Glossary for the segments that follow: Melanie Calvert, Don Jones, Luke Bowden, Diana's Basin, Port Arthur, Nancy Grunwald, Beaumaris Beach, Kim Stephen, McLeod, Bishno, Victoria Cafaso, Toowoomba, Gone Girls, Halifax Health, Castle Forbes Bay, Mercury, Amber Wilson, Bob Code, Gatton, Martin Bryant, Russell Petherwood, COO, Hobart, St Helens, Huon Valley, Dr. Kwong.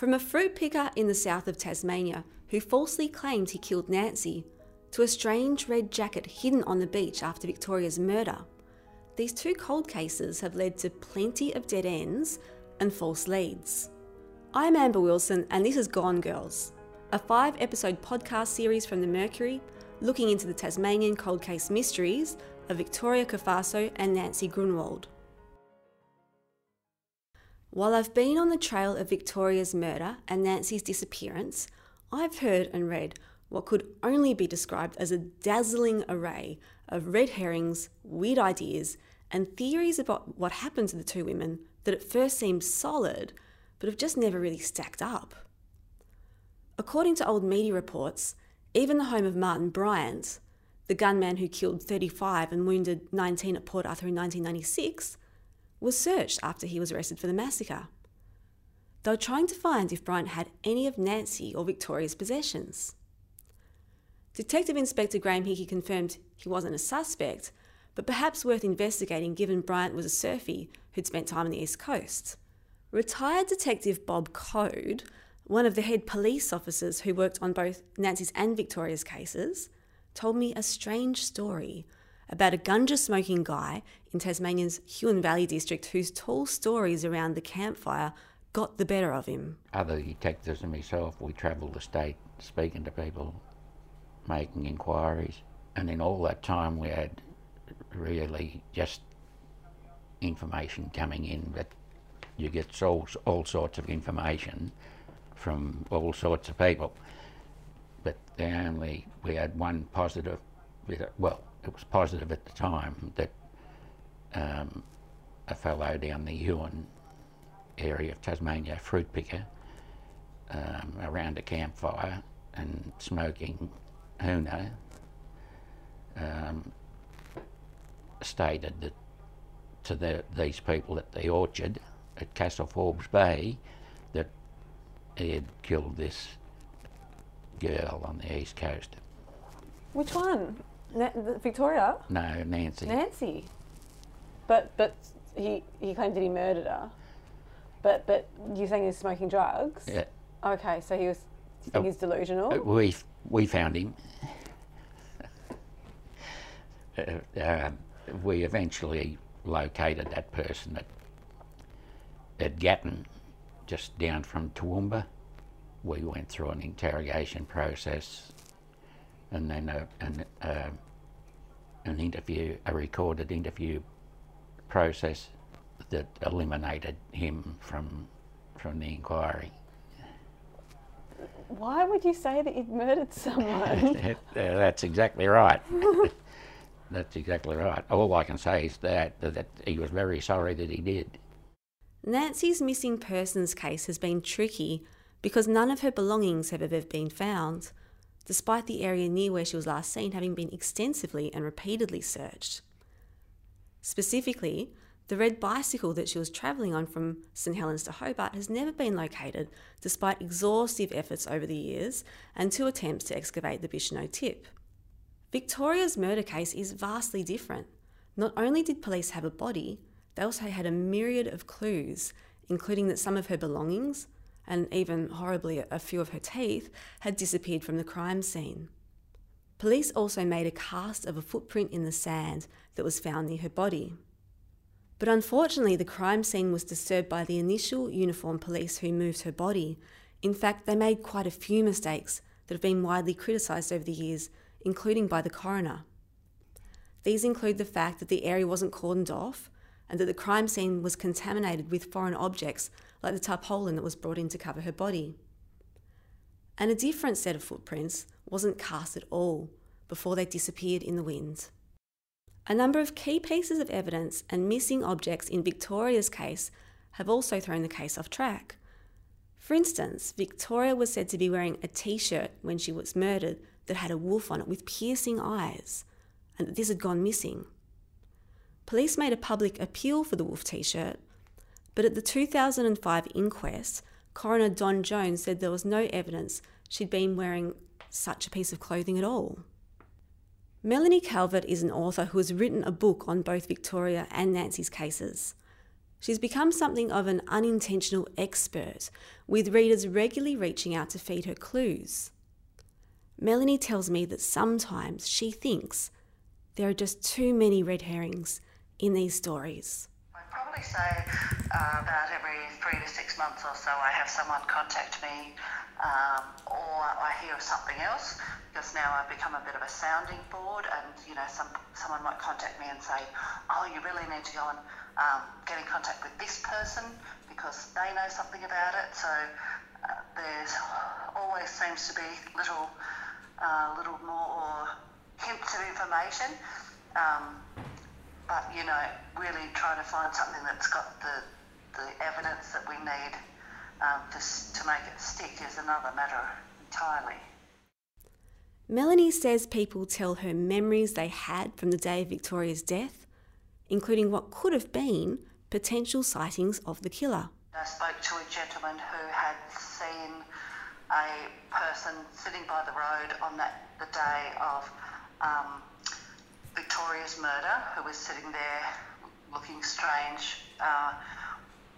From a fruit picker in the south of Tasmania who falsely claimed he killed Nancy, to a strange red jacket hidden on the beach after Victoria's murder, these two cold cases have led to plenty of dead ends and false leads. I'm Amber Wilson and this is Gone Girls, a 5-episode podcast series from the Mercury looking into the Tasmanian cold case mysteries of Victoria Cafaso and Nancy Grunwald. While I've been on the trail of Victoria's murder and Nancy's disappearance, I've heard and read what could only be described as a dazzling array of red herrings, weird ideas, and theories about what happened to the two women that at first seemed solid, but have just never really stacked up. According to old media reports, even the home of Martin Bryant, the gunman who killed 35 and wounded 19 at Port Arthur in 1996, was searched after he was arrested for the massacre. They were trying to find if Bryant had any of Nancy or Victoria's possessions. Detective Inspector Graham Hickey confirmed he wasn't a suspect, but perhaps worth investigating given Bryant was a surfie who'd spent time on the East Coast. Retired Detective Bob Code, one of the head police officers who worked on both Nancy's and Victoria's cases, told me a strange story about a ganja-smoking guy in Tasmania's Huon Valley district whose tall stories around the campfire got the better of him. Other detectives and myself, we travelled the state speaking to people, making inquiries, and in all that time we had really just information coming in, that you get all sorts of information from all sorts of people. But we had one positive, well, it was positive at the time, that a fellow down the Huon area of Tasmania, fruit picker, around a campfire and smoking huna, stated that to these people at the orchard at Castle Forbes Bay that he had killed this girl on the East Coast. Which one? Victoria? No, Nancy. Nancy. But he claimed that he murdered her. But you're saying he was smoking drugs? Yeah. Okay, so he was. Do you think he's delusional? We found him. We eventually located that person at Gatton, just down from Toowoomba. We went through an interrogation process, and then a recorded interview process that eliminated him from the inquiry. Why would you say that you'd murdered someone? That's exactly right. That's exactly right. All I can say is that he was very sorry that he did. Nancy's missing persons case has been tricky because none of her belongings have ever been found, despite the area near where she was last seen having been extensively and repeatedly searched. Specifically, the red bicycle that she was travelling on from St Helens to Hobart has never been located, despite exhaustive efforts over the years and 2 attempts to excavate the Bishno tip. Victoria's murder case is vastly different. Not only did police have a body, they also had a myriad of clues, including that some of her belongings, and even horribly a few of her teeth, had disappeared from the crime scene. Police also made a cast of a footprint in the sand that was found near her body. But unfortunately, the crime scene was disturbed by the initial uniformed police who moved her body. In fact, they made quite a few mistakes that have been widely criticised over the years, including by the coroner. These include the fact that the area wasn't cordoned off and that the crime scene was contaminated with foreign objects like the tarpaulin that was brought in to cover her body. And a different set of footprints wasn't cast at all before they disappeared in the wind. A number of key pieces of evidence and missing objects in Victoria's case have also thrown the case off track. For instance, Victoria was said to be wearing a t-shirt when she was murdered that had a wolf on it with piercing eyes, and that this had gone missing. Police made a public appeal for the wolf t-shirt, but at the 2005 inquest, Coroner Don Jones said there was no evidence she'd been wearing such a piece of clothing at all. Melanie Calvert is an author who has written a book on both Victoria and Nancy's cases. She's become something of an unintentional expert, with readers regularly reaching out to feed her clues. Melanie tells me that sometimes she thinks there are just too many red herrings in these stories. I'd probably say about every 3 to 6 months or so I have someone contact me or I hear of something else, because now I've become a bit of a sounding board, and you know, someone might contact me and say, oh, you really need to go and get in contact with this person because they know something about it. So there's always seems to be little more hints of information, but you know, really trying to find something that's got the evidence that we need to make it stick is another matter entirely. Melanie says people tell her memories they had from the day of Victoria's death, including what could have been potential sightings of the killer. I spoke to a gentleman who had seen a person sitting by the road on the day of Victoria's murder, who was sitting there looking strange,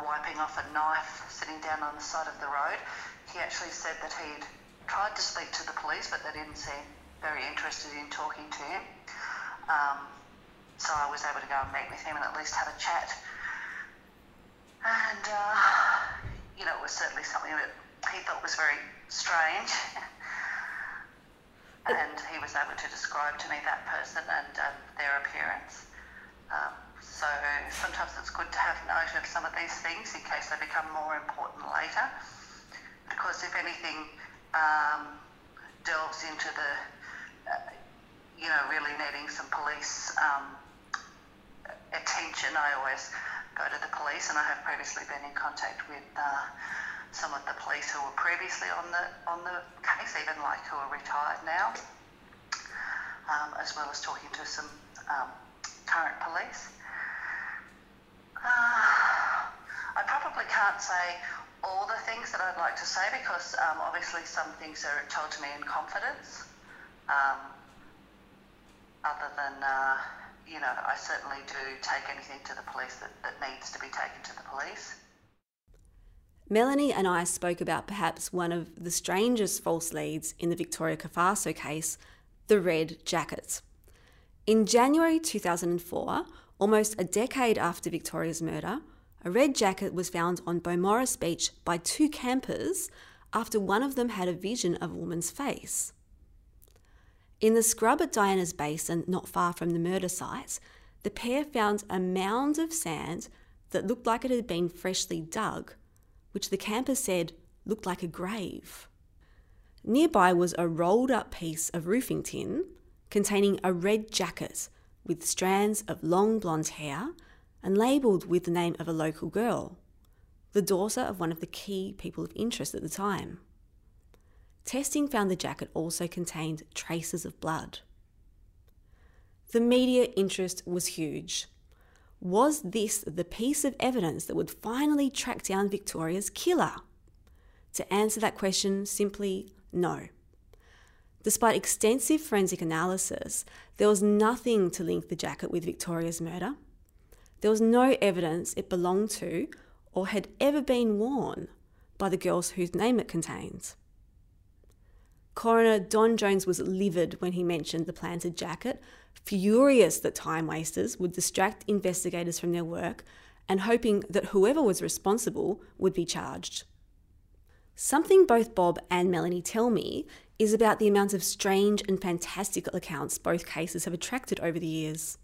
wiping off a knife, sitting down on the side of the road. He actually said that he'd tried to speak to the police, but they didn't seem very interested in talking to him. So I was able to go and meet with him and at least have a chat. And, you know, it was certainly something that he thought was very strange. And he was able to describe to me that person and their appearance. So sometimes it's good to have note of some of these things in case they become more important later. Because if anything delves into the, you know, really needing some police attention, I always go to the police, and I have previously been in contact with some of the police who were previously on the case, even like who are retired now, as well as talking to some current police. I probably can't say all the things that I'd like to say because obviously some things are told to me in confidence. Other than, you know, I certainly do take anything to the police that needs to be taken to the police. Melanie and I spoke about perhaps one of the strangest false leads in the Victoria Cafaso case, the red jackets. In January 2004, almost a decade after Victoria's murder, a red jacket was found on Beaumaris Beach by two campers after one of them had a vision of a woman's face. In the scrub at Diana's Basin, not far from the murder site, the pair found a mound of sand that looked like it had been freshly dug, which the camper said looked like a grave. Nearby was a rolled-up piece of roofing tin containing a red jacket with strands of long blonde hair and labelled with the name of a local girl, the daughter of one of the key people of interest at the time. Testing found the jacket also contained traces of blood. The media interest was huge. Was this the piece of evidence that would finally track down Victoria's killer? To answer that question, simply no. Despite extensive forensic analysis, there was nothing to link the jacket with Victoria's murder. There was no evidence it belonged to or had ever been worn by the girls whose name it contained. Coroner Don Jones was livid when he mentioned the planted jacket, furious that time wasters would distract investigators from their work and hoping that whoever was responsible would be charged. Something both Bob and Melanie tell me is about the amount of strange and fantastical accounts both cases have attracted over the years.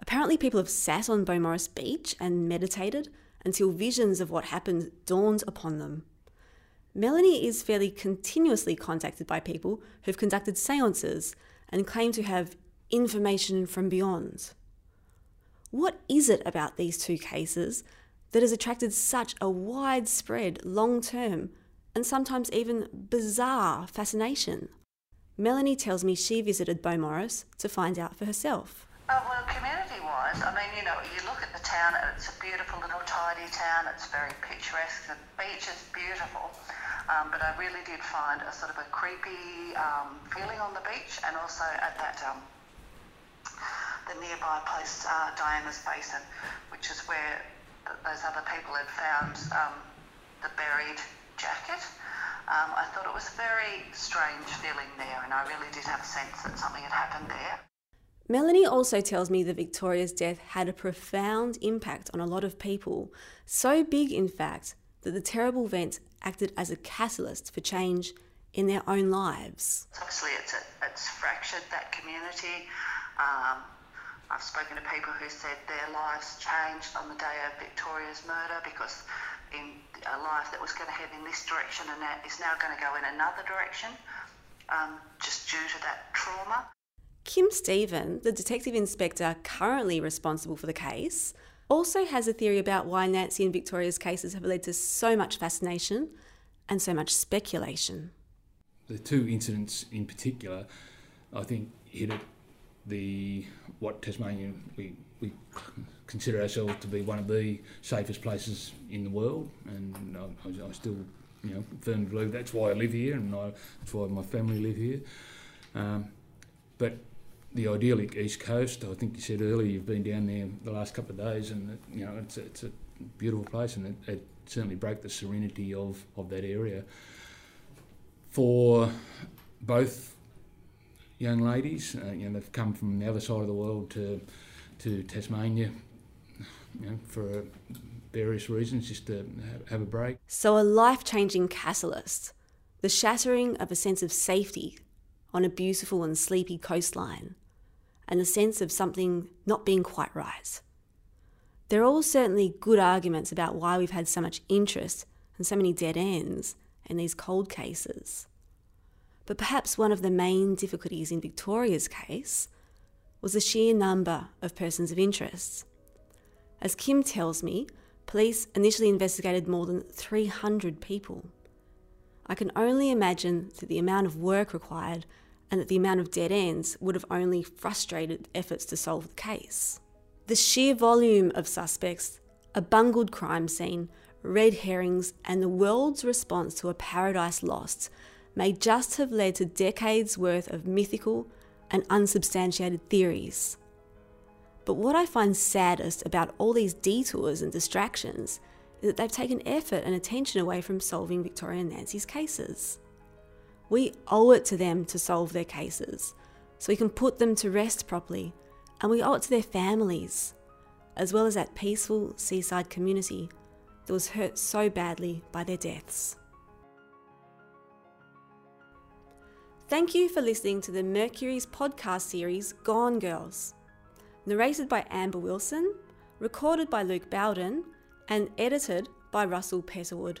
Apparently people have sat on Beaumaris Beach and meditated until visions of what happened dawned upon them. Melanie is fairly continuously contacted by people who've conducted seances and claim to have information from beyond. What is it about these two cases that has attracted such a widespread, long-term, and sometimes even bizarre fascination? Melanie tells me she visited Beaumaris to find out for herself. Well, community-wise, I mean, you know, you look at the town and it's a beautiful little tidy town, it's very picturesque, the beach is beautiful, but I really did find a sort of a creepy feeling on the beach, and also at that, the nearby place, Diana's Basin, which is where those other people had found the buried jacket. I thought it was a very strange feeling there, and I really did have a sense that something had happened there. Melanie also tells me that Victoria's death had a profound impact on a lot of people, so big, in fact, that the terrible event acted as a catalyst for change in their own lives. Obviously, it's fractured that community. I've spoken to people who said their lives changed on the day of Victoria's murder, because in a life that was going to head in this direction and that is now going to go in another direction, just due to that trauma. Kim Stephen, the detective inspector currently responsible for the case, also has a theory about why Nancy and Victoria's cases have led to so much fascination and so much speculation. The two incidents in particular, I think, hit at what Tasmania, we consider ourselves to be one of the safest places in the world, and I still, firmly believe that's why I live here, and that's why my family live here. But the idyllic East Coast, I think you said earlier, you've been down there the last couple of days, and it's a beautiful place, and it certainly broke the serenity of that area. For both young ladies, they've come from the other side of the world to Tasmania, for various reasons, just to have a break. So a life-changing catalyst, the shattering of a sense of safety on a beautiful and sleepy coastline, and the sense of something not being quite right. They're all certainly good arguments about why we've had so much interest and so many dead ends in these cold cases. But perhaps one of the main difficulties in Victoria's case was the sheer number of persons of interest. As Kim tells me, police initially investigated more than 300 people. I can only imagine that the amount of work required and that the amount of dead ends would have only frustrated efforts to solve the case. The sheer volume of suspects, a bungled crime scene, red herrings, and the world's response to A Paradise Lost may just have led to decades worth of mythical and unsubstantiated theories. But what I find saddest about all these detours and distractions is that they've taken effort and attention away from solving Victoria and Nancy's cases. We owe it to them to solve their cases, so we can put them to rest properly, and we owe it to their families, as well as that peaceful seaside community that was hurt so badly by their deaths. Thank you for listening to the Mercury's podcast series, Gone Girls, narrated by Amber Wilson, recorded by Luke Bowden, and edited by Russell Petherwood.